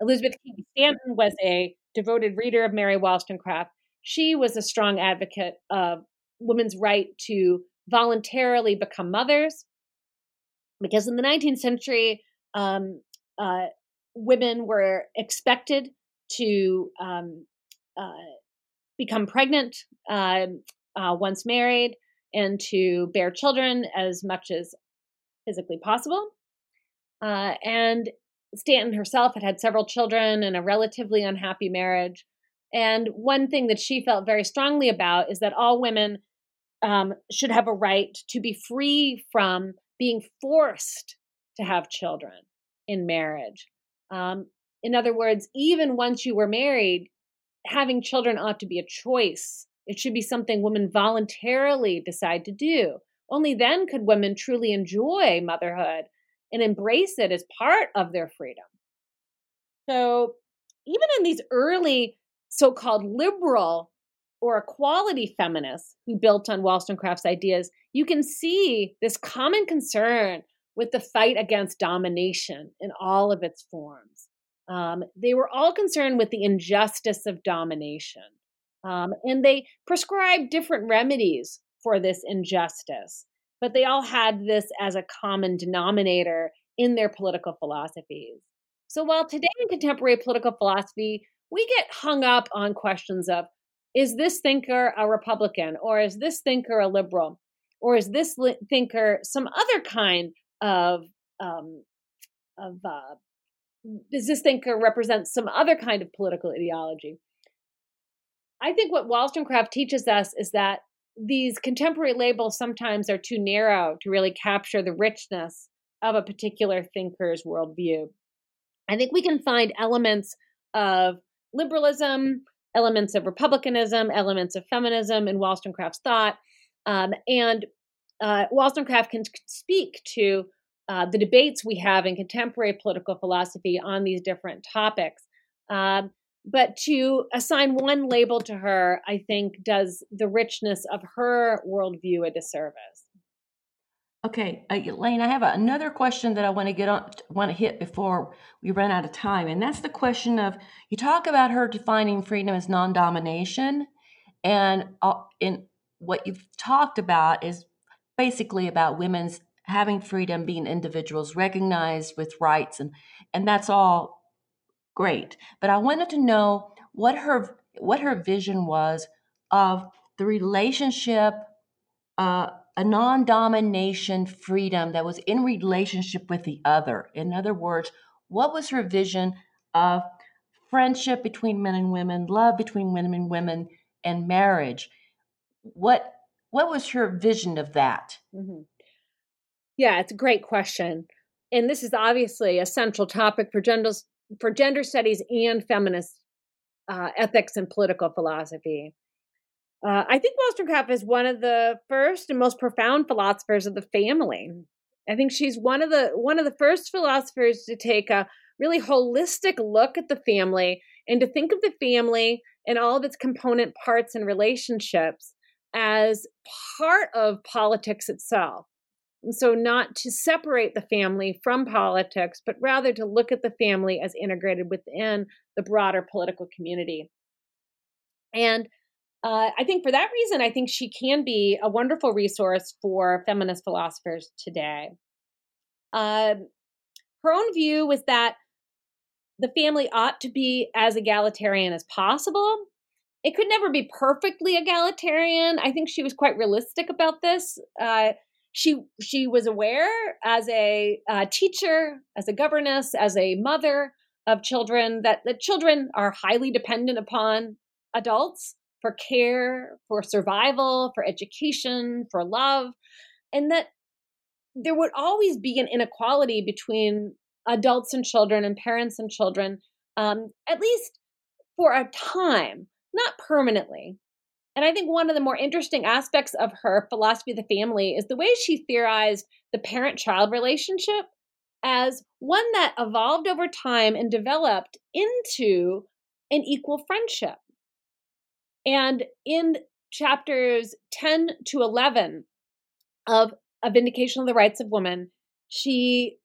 Elizabeth Cady Stanton was a devoted reader of Mary Wollstonecraft. She was a strong advocate of women's right to voluntarily become mothers, because in the 19th century, women were expected to become pregnant once married and to bear children as much as physically possible. And Stanton herself had had several children and a relatively unhappy marriage. And one thing that she felt very strongly about is that all women should have a right to be free from being forced to have children in marriage. In other words, even once you were married, having children ought to be a choice. It should be something women voluntarily decide to do. Only then could women truly enjoy motherhood and embrace it as part of their freedom. So even in these early so-called liberal or equality feminists who built on Wollstonecraft's ideas, you can see this common concern with the fight against domination in all of its forms. They were all concerned with the injustice of domination. And they prescribed different remedies for this injustice, but they all had this as a common denominator in their political philosophies. So while today in contemporary political philosophy, we get hung up on questions of, is this thinker a Republican, or is this thinker a liberal, or is this thinker some other kind does this thinker represent some other kind of political ideology? I think what Wollstonecraft teaches us is that these contemporary labels sometimes are too narrow to really capture the richness of a particular thinker's worldview. I think we can find elements of liberalism, elements of republicanism, elements of feminism in Wollstonecraft's thought, and Wollstonecraft can speak to the debates we have in contemporary political philosophy on these different topics. But to assign one label to her, I think, does the richness of her worldview a disservice. Okay, Elaine, I have another question that I want to hit before we run out of time. And that's the question of, you talk about her defining freedom as non-domination. And in what you've talked about is basically about women's having freedom, being individuals recognized with rights, and that's all great. But I wanted to know what her vision was of the relationship a non-domination freedom that was in relationship with the other. In other words, what was her vision of friendship between men and women, love between women and women, and marriage? What was her vision of that? Mm-hmm. Yeah, it's a great question. And this is obviously a central topic for gender studies and feminist ethics and political philosophy. I think Wollstonecraft is one of the first and most profound philosophers of the family. I think she's one of the first philosophers to take a really holistic look at the family and to think of the family and all of its component parts and relationships as part of politics itself. And so not to separate the family from politics, but rather to look at the family as integrated within the broader political community. And I think for that reason, I think she can be a wonderful resource for feminist philosophers today. Her own view was that the family ought to be as egalitarian as possible. It could never be perfectly egalitarian. I think she was quite realistic about this. She was aware as a teacher, as a governess, as a mother of children, that the children are highly dependent upon adults for care, for survival, for education, for love, and that there would always be an inequality between adults and children and parents and children, at least for a time, not permanently. And I think one of the more interesting aspects of her philosophy of the family is the way she theorized the parent-child relationship as one that evolved over time and developed into an equal friendship. And in chapters 10 to 11 of A Vindication of the Rights of Woman, she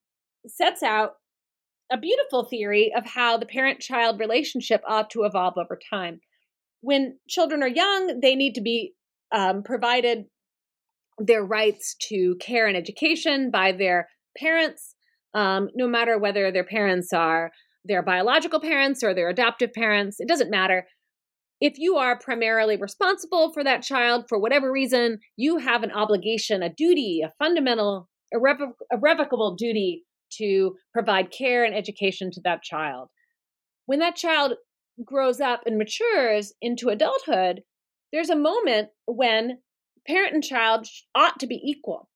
sets out a beautiful theory of how the parent-child relationship ought to evolve over time. When children are young, they need to be provided their rights to care and education by their parents, no matter whether their parents are their biological parents or their adoptive parents. It doesn't matter. If you are primarily responsible for that child, for whatever reason, you have an obligation, a duty, a fundamental, irrevocable duty to provide care and education to that child. When that child grows up and matures into adulthood, there's a moment when parent and child ought to be equal.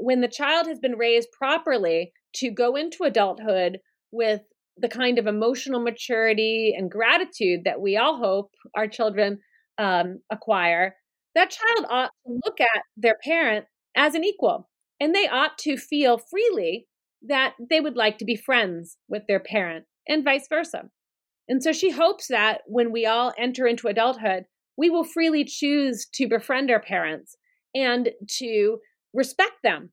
When the child has been raised properly to go into adulthood with the kind of emotional maturity and gratitude that we all hope our children acquire, that child ought to look at their parent as an equal, and they ought to feel freely that they would like to be friends with their parent and vice versa. And so she hopes that when we all enter into adulthood, we will freely choose to befriend our parents and to respect them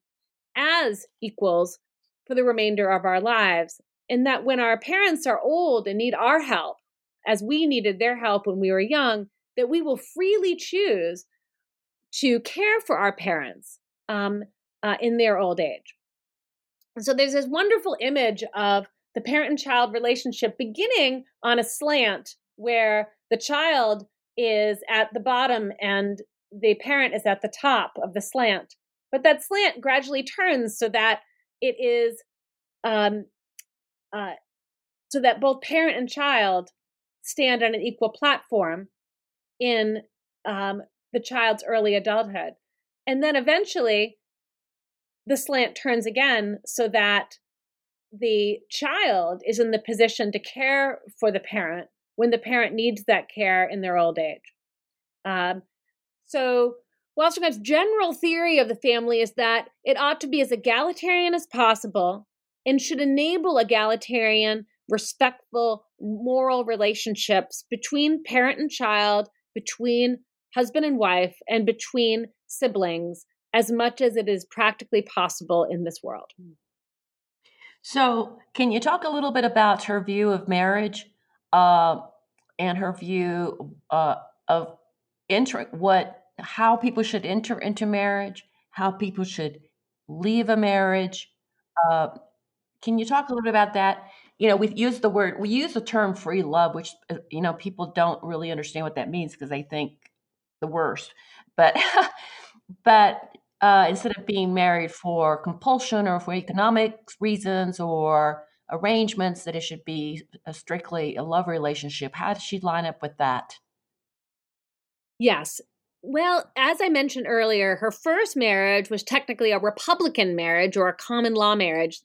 as equals for the remainder of our lives. And that when our parents are old and need our help, as we needed their help when we were young, that we will freely choose to care for our parents in their old age. And so there's this wonderful image of the parent and child relationship beginning on a slant where the child is at the bottom and the parent is at the top of the slant. But that slant gradually turns so that it is so that both parent and child stand on an equal platform in the child's early adulthood. And then eventually the slant turns again so that the child is in the position to care for the parent when the parent needs that care in their old age. So Wollstonecraft's general theory of the family is that it ought to be as egalitarian as possible and should enable egalitarian, respectful, moral relationships between parent and child, between husband and wife, and between siblings as much as it is practically possible in this world. So can you talk a little bit about her view of marriage and her view of how people should enter into marriage, how people should leave a marriage? Can you talk a little bit about that? You know, we use the term free love, which, you know, people don't really understand what that means because they think the worst. But instead of being married for compulsion or for economic reasons or arrangements, that it should be strictly a love relationship. How does she line up with that? Yes. Well, as I mentioned earlier, her first marriage was technically a Republican marriage or a common law marriage,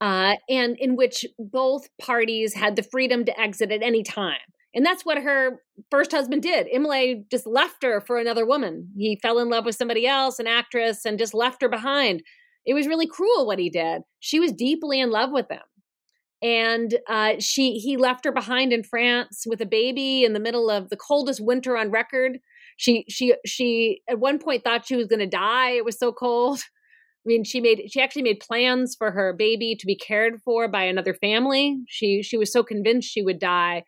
and in which both parties had the freedom to exit at any time. And that's what her first husband did. Imlay just left her for another woman. He fell in love with somebody else, an actress, and just left her behind. It was really cruel what he did. She was deeply in love with him. And he left her behind in France with a baby in the middle of the coldest winter on record. She at one point thought she was going to die. It was so cold. I mean, she actually made plans for her baby to be cared for by another family. She was so convinced she would die.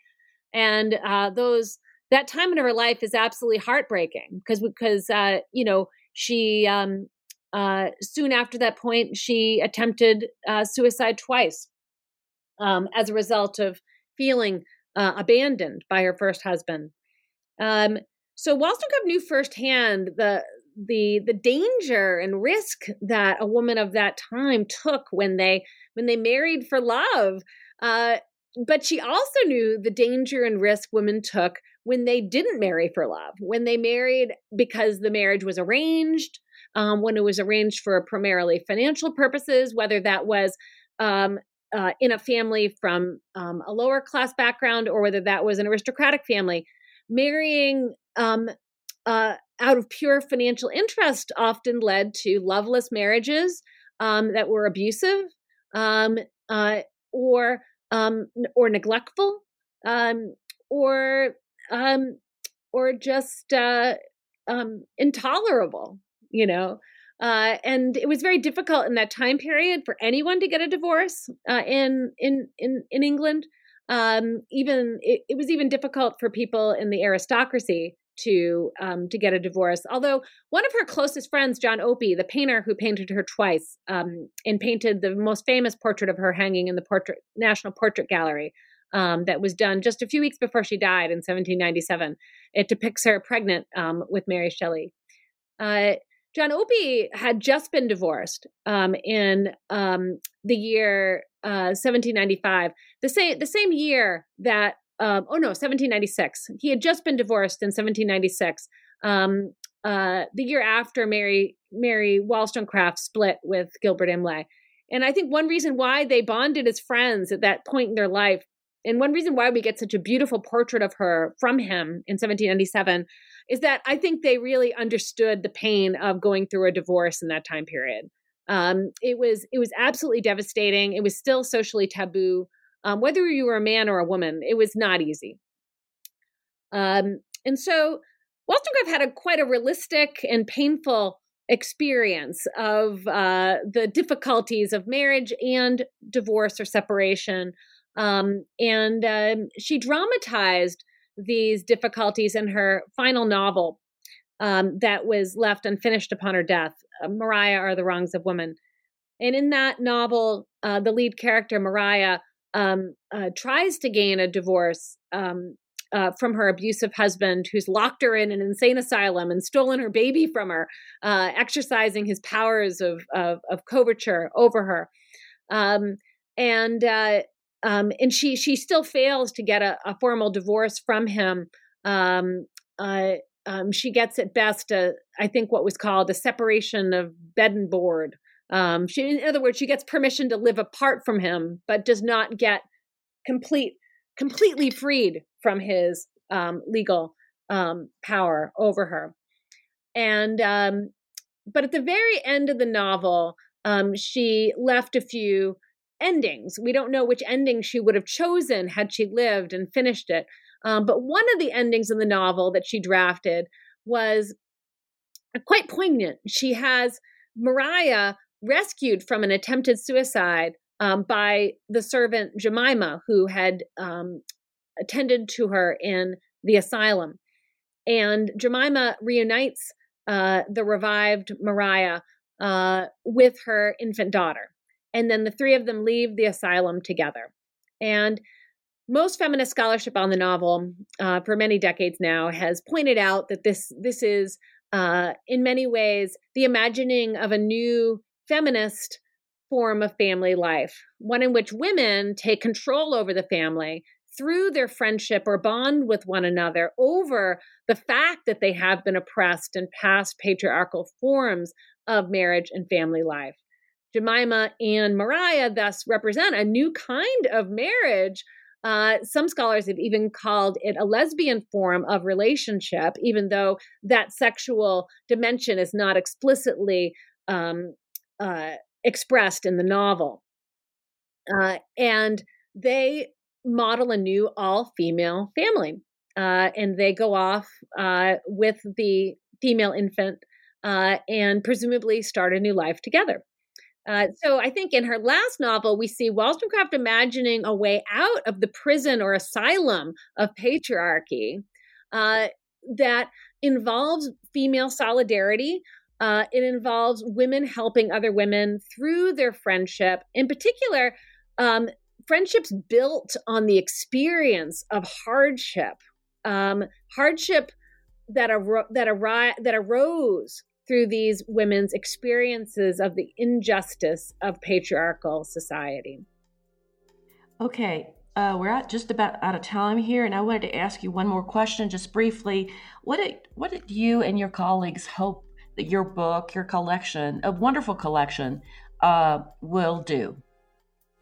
And that time in her life is absolutely heartbreaking because soon after that point, she attempted suicide twice as a result of feeling abandoned by her first husband. So Wollstonecraft knew firsthand the danger and risk that a woman of that time took when they married for love. But she also knew the danger and risk women took when they didn't marry for love, when they married because the marriage was arranged, when it was arranged for primarily financial purposes, whether that was in a family from a lower class background or whether that was an aristocratic family. Marrying out of pure financial interest often led to loveless marriages that were abusive or neglectful, or just intolerable, you know. And it was very difficult in that time period for anyone to get a divorce in England. It was even difficult for people in the aristocracy to get a divorce. Although one of her closest friends, John Opie, the painter who painted her twice and painted the most famous portrait of her hanging in the National Portrait Gallery that was done just a few weeks before she died in 1797. It depicts her pregnant with Mary Shelley. John Opie had just been divorced in the year 1795, the same year that 1796. He had just been divorced in 1796, the year after Mary Wollstonecraft split with Gilbert Imlay. And I think one reason why they bonded as friends at that point in their life, and one reason why we get such a beautiful portrait of her from him in 1797, is that I think they really understood the pain of going through a divorce in that time period. It was absolutely devastating. It was still socially taboo. Whether you were a man or a woman, it was not easy. And so Wollstonecraft had quite a realistic and painful experience of the difficulties of marriage and divorce or separation. She dramatized these difficulties in her final novel that was left unfinished upon her death, Mariah or the Wrongs of Woman. And in that novel, the lead character, Mariah, tries to gain a divorce from her abusive husband, who's locked her in an insane asylum and stolen her baby from her, exercising his powers of coverture over her. And she still fails to get a formal divorce from him. She gets at best, I think, what was called a separation of bed and board. In other words, she gets permission to live apart from him, but does not get completely freed from his legal power over her. And but at the very end of the novel, she left a few endings. We don't know which ending she would have chosen had she lived and finished it. But one of the endings in the novel that she drafted was quite poignant. She has Mariah rescued from an attempted suicide by the servant Jemima, who had attended to her in the asylum. And Jemima reunites the revived Mariah with her infant daughter. And then the three of them leave the asylum together. And most feminist scholarship on the novel for many decades now has pointed out that this is in many ways, the imagining of a new feminist form of family life, one in which women take control over the family through their friendship or bond with one another over the fact that they have been oppressed in past patriarchal forms of marriage and family life. Jemima and Mariah thus represent a new kind of marriage. Some scholars have even called it a lesbian form of relationship, even though that sexual dimension is not explicitly expressed in the novel. And they model a new all-female family. And they go off with the female infant and presumably start a new life together. So I think in her last novel, we see Wollstonecraft imagining a way out of the prison or asylum of patriarchy that involves female solidarity. It involves women helping other women through their friendship, in particular, friendships built on the experience of hardship, hardship that arose through these women's experiences of the injustice of patriarchal society. Okay, we're just about out of time here, and I wanted to ask you one more question, just briefly. What did you and your colleagues hope that your book, your collection, a wonderful collection, will do?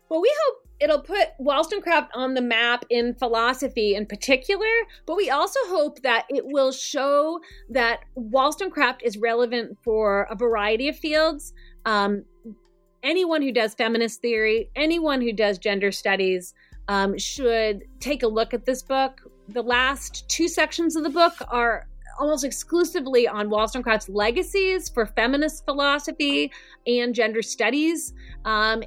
Well, we hope it'll put Wollstonecraft on the map in philosophy in particular, but we also hope that it will show that Wollstonecraft is relevant for a variety of fields. Anyone who does feminist theory, anyone who does gender studies should take a look at this book. The last two sections of the book are almost exclusively on Wollstonecraft's legacies for feminist philosophy and gender studies.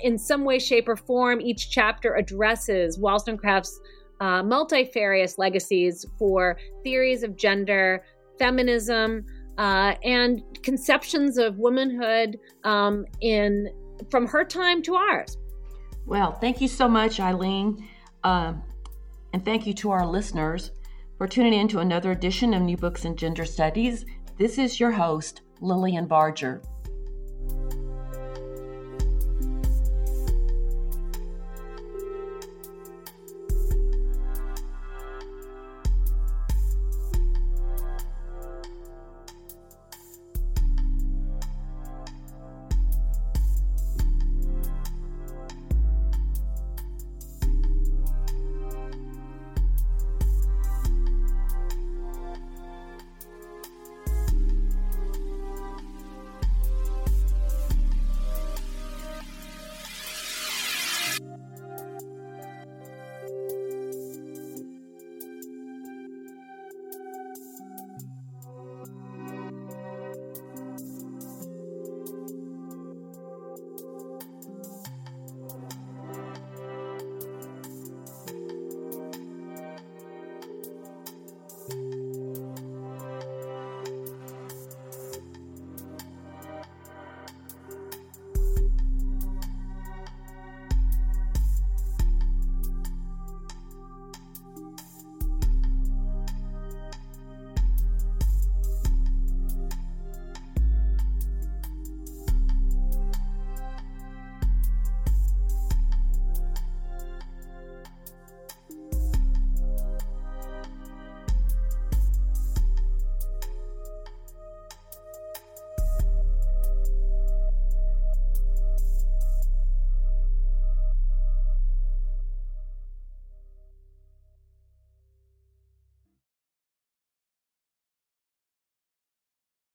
In some way, shape, or form, each chapter addresses Wollstonecraft's multifarious legacies for theories of gender, feminism, and conceptions of womanhood from her time to ours. Well, thank you so much, Eileen. And thank you to our listeners. We're tuning in to another edition of New Books and Gender Studies. This is your host, Lillian Barger.